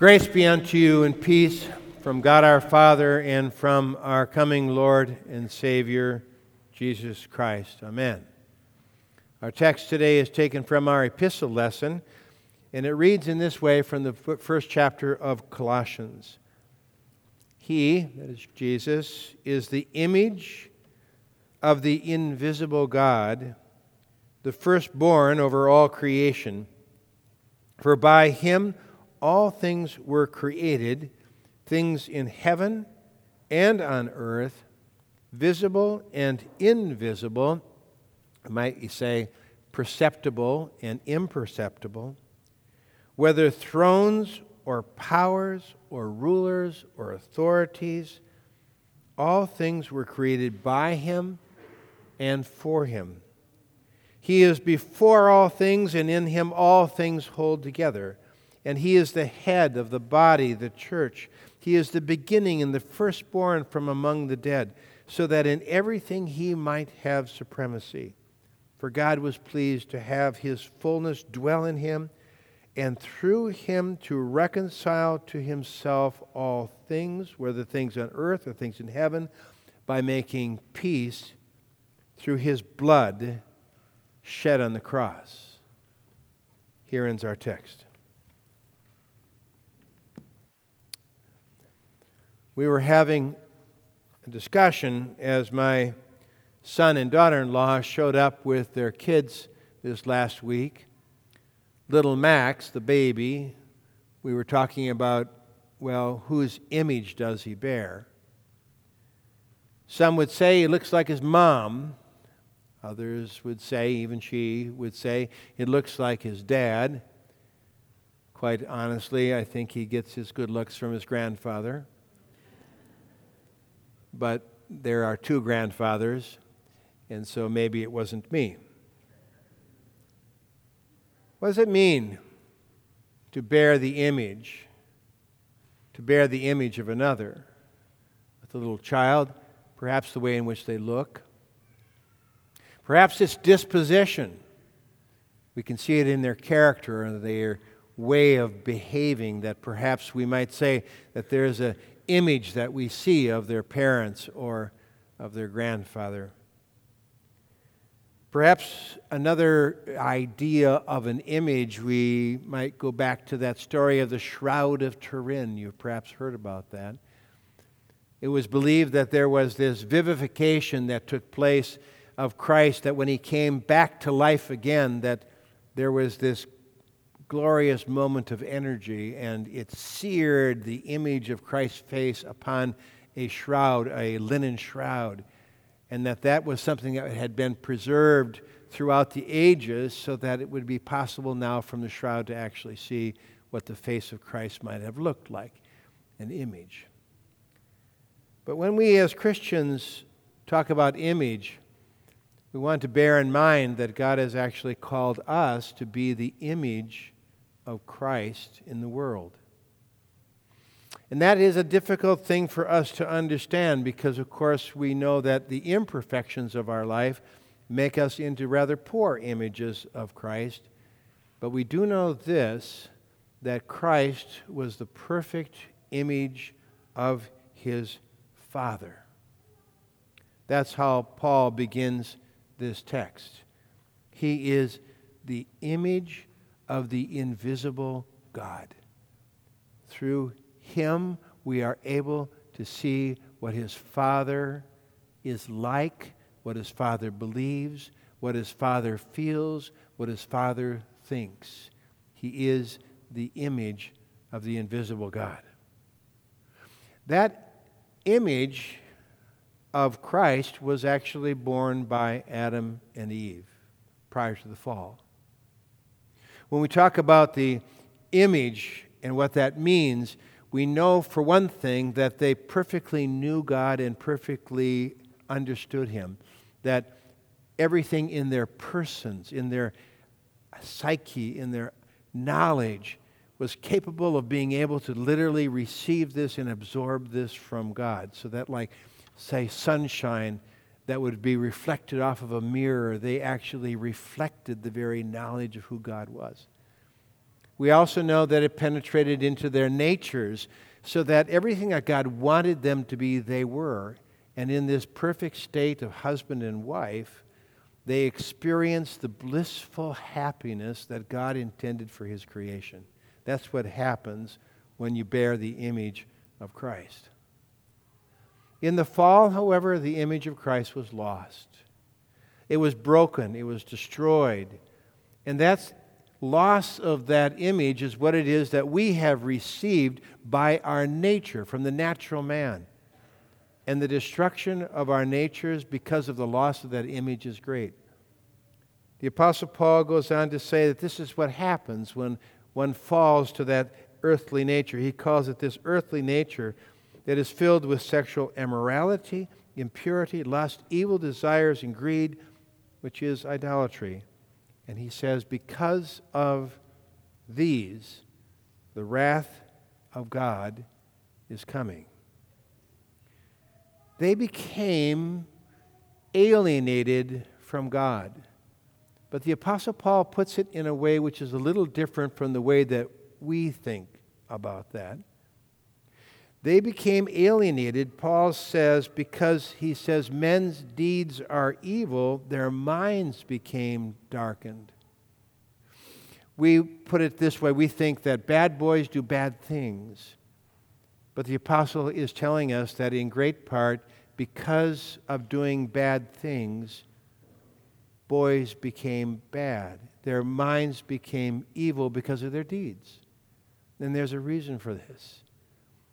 Grace be unto you and peace from God our Father and from our coming Lord and Savior, Jesus Christ. Amen. Our text today is taken from our epistle lesson, and it reads in this way from the first chapter of Colossians. He, that is Jesus, is the image of the invisible God, the firstborn over all creation. For by him all things were created, things in heaven and on earth, visible and invisible, might you say, perceptible and imperceptible, whether thrones or powers or rulers or authorities, all things were created by him and for him. He is before all things, and in him all things hold together. And he is the head of the body, the church. He is the beginning and the firstborn from among the dead, so that in everything he might have supremacy. For God was pleased to have his fullness dwell in him, and through him to reconcile to himself all things, whether things on earth or things in heaven, by making peace through his blood shed on the cross. Here ends our text. We were having a discussion as my son and daughter-in-law showed up with their kids this last week. Little Max, the baby, we were talking about, well, whose image does he bear? Some would say he looks like his mom. Others would say, even she would say, it looks like his dad. Quite honestly, I think he gets his good looks from his grandfather. But there are two grandfathers, and so maybe it wasn't me. What does it mean to bear the image? To bear the image of another? With a little child, perhaps the way in which they look. Perhaps it's disposition. We can see it in their character or their way of behaving, that perhaps we might say that there is an image that we see of their parents or of their grandfather. Perhaps another idea of an image, we might go back to that story of the Shroud of Turin. You've perhaps heard about that. It was believed that there was this vivification that took place of Christ, that when he came back to life again, that there was this glorious moment of energy, and it seared the image of Christ's face upon a shroud, a linen shroud, and that was something that had been preserved throughout the ages so that it would be possible now from the shroud to actually see what the face of Christ might have looked like, an image. But when we as Christians talk about image, we want to bear in mind that God has actually called us to be the image of Christ in the world. And that is a difficult thing for us to understand because, of course, we know that the imperfections of our life make us into rather poor images of Christ. But we do know this, that Christ was the perfect image of his Father. That's how Paul begins this text. He is the image of the invisible God. Through him we are able to see what his Father is like, what his Father believes, what his Father feels, what his Father thinks. He is the image of the invisible God. That image of Christ was actually born by Adam and Eve prior to the fall. When we talk about the image and what that means, we know for one thing that they perfectly knew God and perfectly understood him, that everything in their persons, in their psyche, in their knowledge was capable of being able to literally receive this and absorb this from God, so that like say sunshine that would be reflected off of a mirror, they actually reflected the very knowledge of who God was. We also know that it penetrated into their natures so that everything that God wanted them to be, they were. And in this perfect state of husband and wife, they experienced the blissful happiness that God intended for His creation. That's what happens when you bear the image of Christ. In the fall, however, the image of Christ was lost. It was broken. It was destroyed. And that's loss of that image is what it is that we have received by our nature from the natural man. And the destruction of our natures because of the loss of that image is great. The Apostle Paul goes on to say that this is what happens when one falls to that earthly nature. He calls it this earthly nature that is filled with sexual immorality, impurity, lust, evil desires, and greed, which is idolatry. And he says, because of these, the wrath of God is coming. They became alienated from God. But the Apostle Paul puts it in a way which is a little different from the way that we think about that. They became alienated, Paul says, because he says men's deeds are evil, their minds became darkened. We put it this way, we think that bad boys do bad things. But the apostle is telling us that in great part, because of doing bad things, boys became bad. Their minds became evil because of their deeds. And there's a reason for this.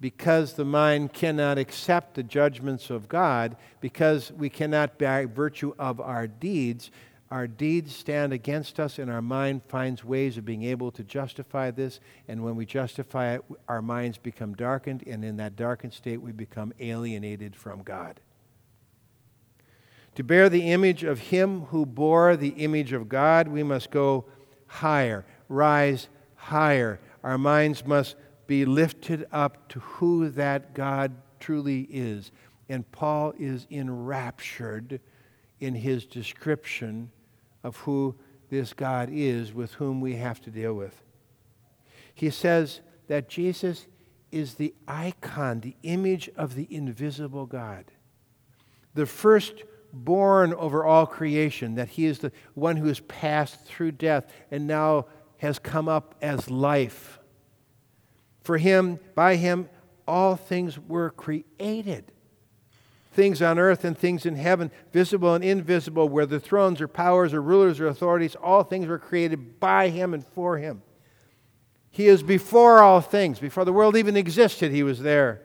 Because the mind cannot accept the judgments of God, because we cannot by virtue of our deeds stand against us and our mind finds ways of being able to justify this. And when we justify it, our minds become darkened, and in that darkened state we become alienated from God. To bear the image of Him who bore the image of God, we must go higher, rise higher. Our minds must be lifted up to who that God truly is. And Paul is enraptured in his description of who this God is with whom we have to deal with. He says that Jesus is the icon, the image of the invisible God, the firstborn over all creation, that He is the one who has passed through death and now has come up as life. For Him, by Him, all things were created. Things on earth and things in heaven, visible and invisible, whether thrones or powers or rulers or authorities, all things were created by Him and for Him. He is before all things. Before the world even existed, He was there.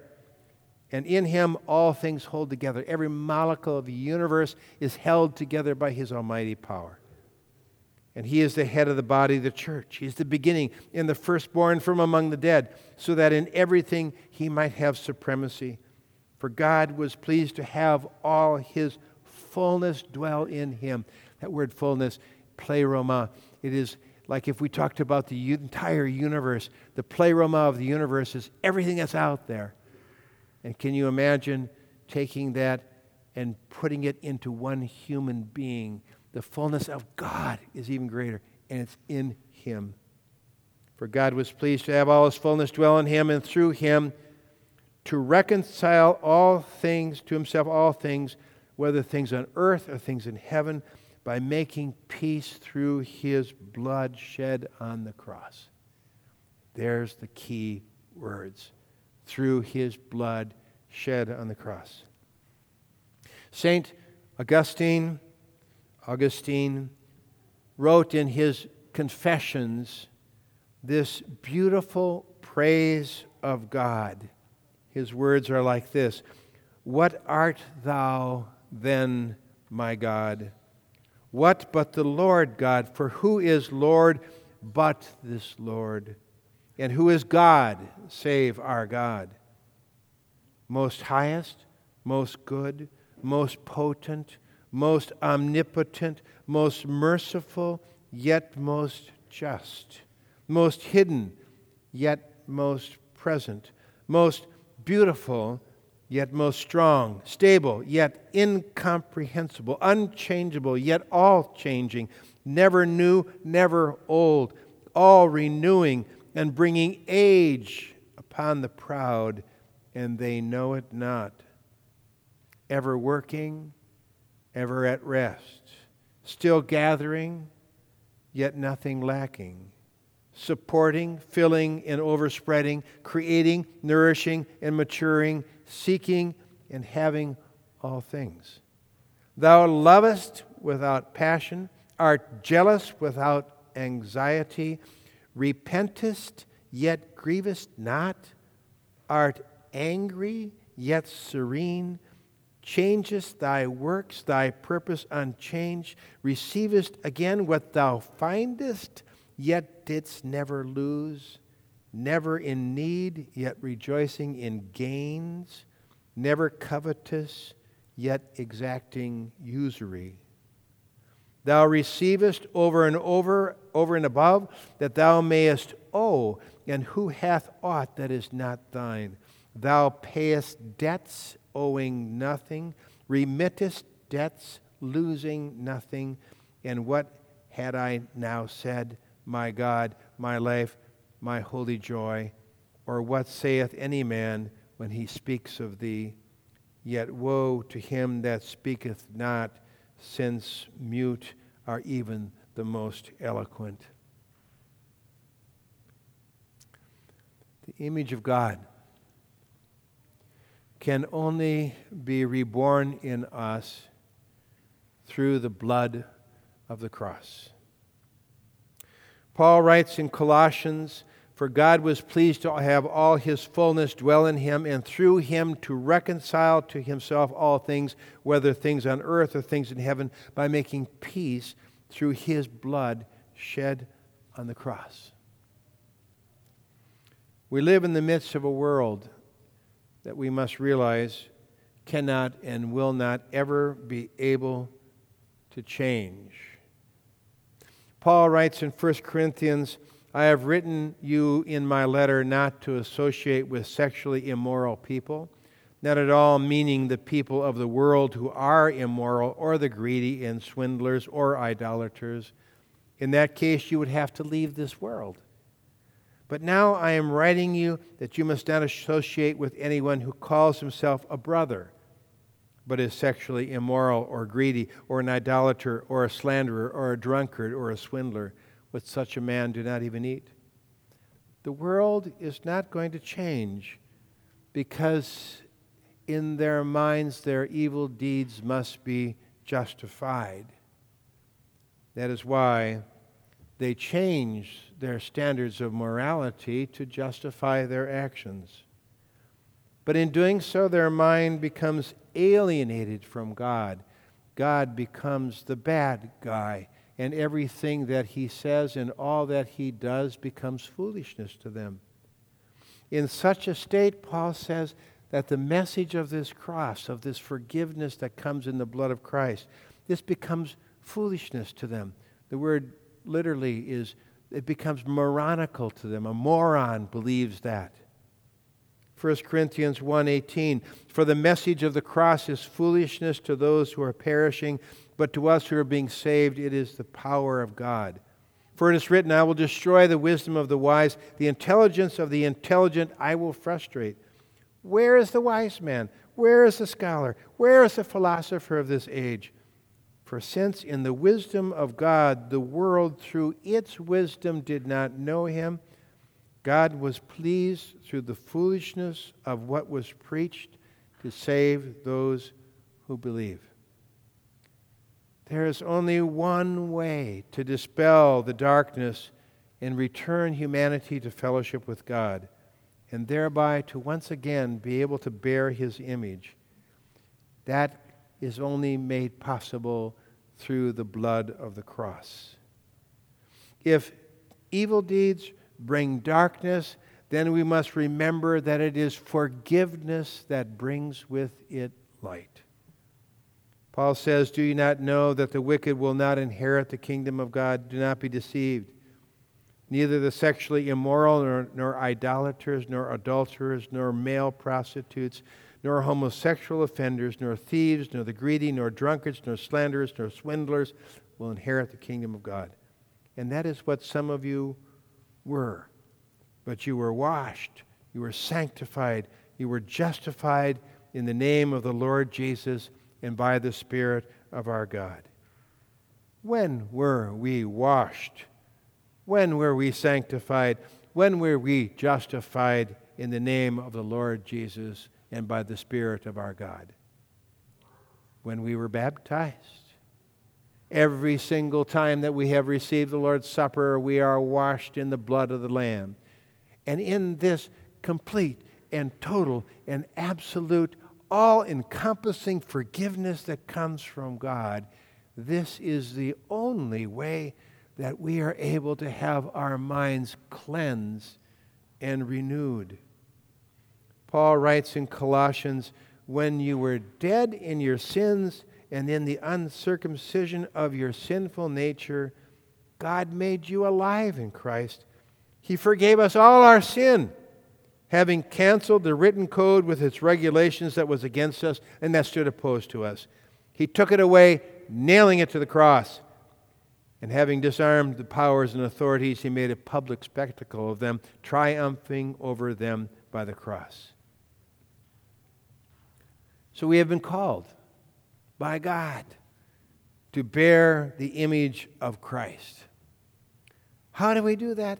And in Him, all things hold together. Every molecule of the universe is held together by His almighty power. And He is the head of the body, the church. He is the beginning and the firstborn from among the dead, so that in everything He might have supremacy. For God was pleased to have all His fullness dwell in Him. That word fullness, pleroma, it is like if we talked about the entire universe. The pleroma of the universe is everything that's out there. And can you imagine taking that and putting it into one human being? The fullness of God is even greater, and it's in Him. For God was pleased to have all His fullness dwell in Him, and through Him to reconcile all things to Himself, all things, whether things on earth or things in heaven, by making peace through His blood shed on the cross. There's the key words. Through His blood shed on the cross. Saint Augustine wrote in his Confessions this beautiful praise of God. His words are like this: "What art thou then, my God? What but the Lord God? For who is Lord but this Lord? And who is God save our God? Most highest, most good, most potent, most omnipotent, most merciful, yet most just, most hidden, yet most present, most beautiful, yet most strong, stable, yet incomprehensible, unchangeable, yet all-changing, never new, never old, all renewing and bringing age upon the proud, and they know it not. Ever working, ever at rest, still gathering, yet nothing lacking, supporting, filling, and overspreading, creating, nourishing, and maturing, seeking, and having all things. Thou lovest without passion, art jealous without anxiety, repentest, yet grievest not, art angry, yet serene, changest thy works, thy purpose unchanged, receivest again what thou findest, yet didst never lose, never in need, yet rejoicing in gains, never covetous, yet exacting usury. Thou receivest over and over, over and above, that thou mayest owe, and who hath aught that is not thine? Thou payest debts, owing nothing, remittest debts, losing nothing. And what had I now said? My God, my life, my holy joy. Or what saith any man when he speaks of thee? Yet woe to him that speaketh not, since mute are even the most eloquent. The image of God can only be reborn in us through the blood of the cross. Paul writes in Colossians, "For God was pleased to have all his fullness dwell in him, and through him to reconcile to himself all things, whether things on earth or things in heaven, by making peace through his blood shed on the cross." We live in the midst of a world that we must realize cannot and will not ever be able to change. Paul writes in 1 Corinthians, "I have written you in my letter not to associate with sexually immoral people, not at all meaning the people of the world who are immoral, or the greedy and swindlers or idolaters. In that case, you would have to leave this world. But now I am writing you that you must not associate with anyone who calls himself a brother, but is sexually immoral or greedy or an idolater or a slanderer or a drunkard or a swindler. With such a man do not even eat." The world is not going to change, because in their minds their evil deeds must be justified. That is why they change their standards of morality to justify their actions. But in doing so, their mind becomes alienated from God. God becomes the bad guy, and everything that he says and all that he does becomes foolishness to them. In such a state, Paul says that the message of this cross, of this forgiveness that comes in the blood of Christ, this becomes foolishness to them. The word literally is, it becomes moronical to them. A moron believes that. 1 Corinthians 1:18, "For the message of the cross is foolishness to those who are perishing, but to us who are being saved, it is the power of God. For it is written, I will destroy the wisdom of the wise, the intelligence of the intelligent I will frustrate. Where is the wise man? Where is the scholar? Where is the philosopher of this age? For since in the wisdom of God, the world through its wisdom did not know him, God was pleased through the foolishness of what was preached to save those who believe." There is only one way to dispel the darkness and return humanity to fellowship with God, and thereby to once again be able to bear his image. That is only made possible through the blood of the cross. If evil deeds bring darkness, then we must remember that it is forgiveness that brings with it light. Paul says, "Do you not know that the wicked will not inherit the kingdom of God? Do not be deceived. Neither the sexually immoral, nor idolaters, nor adulterers, nor male prostitutes, nor homosexual offenders, nor thieves, nor the greedy, nor drunkards, nor slanderers, nor swindlers will inherit the kingdom of God." And that is what some of you were. But you were washed, you were sanctified, you were justified in the name of the Lord Jesus and by the Spirit of our God. When were we washed? When were we sanctified? When were we justified in the name of the Lord Jesus and by the Spirit of our God? When we were baptized. Every single time that we have received the Lord's Supper, we are washed in the blood of the Lamb. And in this complete and total and absolute, all-encompassing forgiveness that comes from God, this is the only way that we are able to have our minds cleansed and renewed. Paul writes in Colossians, when you were dead in your sins and in the uncircumcision of your sinful nature, God made you alive in Christ. He forgave us all our sin, having canceled the written code with its regulations that was against us and that stood opposed to us. He took it away, nailing it to the cross. And having disarmed the powers and authorities, he made a public spectacle of them, triumphing over them by the cross. So we have been called by God to bear the image of Christ. How do we do that?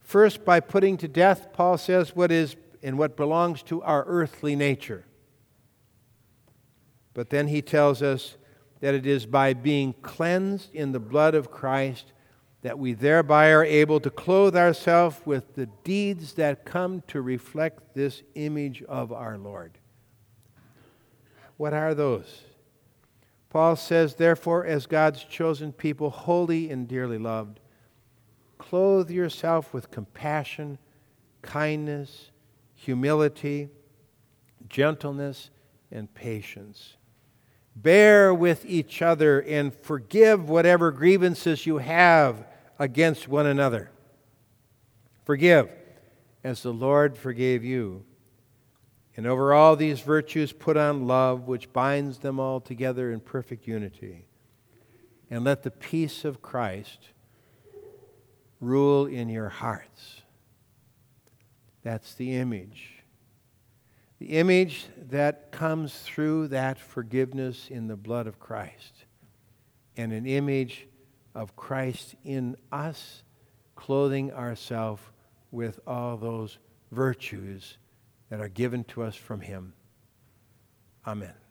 First, by putting to death, Paul says, what is and what belongs to our earthly nature. But then he tells us that it is by being cleansed in the blood of Christ that we thereby are able to clothe ourselves with the deeds that come to reflect this image of our Lord. What are those? Paul says, therefore, as God's chosen people, holy and dearly loved, clothe yourself with compassion, kindness, humility, gentleness, and patience. Bear with each other and forgive whatever grievances you have against one another. Forgive as the Lord forgave you. And over all these virtues put on love, which binds them all together in perfect unity. And let the peace of Christ rule in your hearts. That's the image. The image that comes through that forgiveness in the blood of Christ, and an image of Christ in us, clothing ourselves with all those virtues that are given to us from Him. Amen.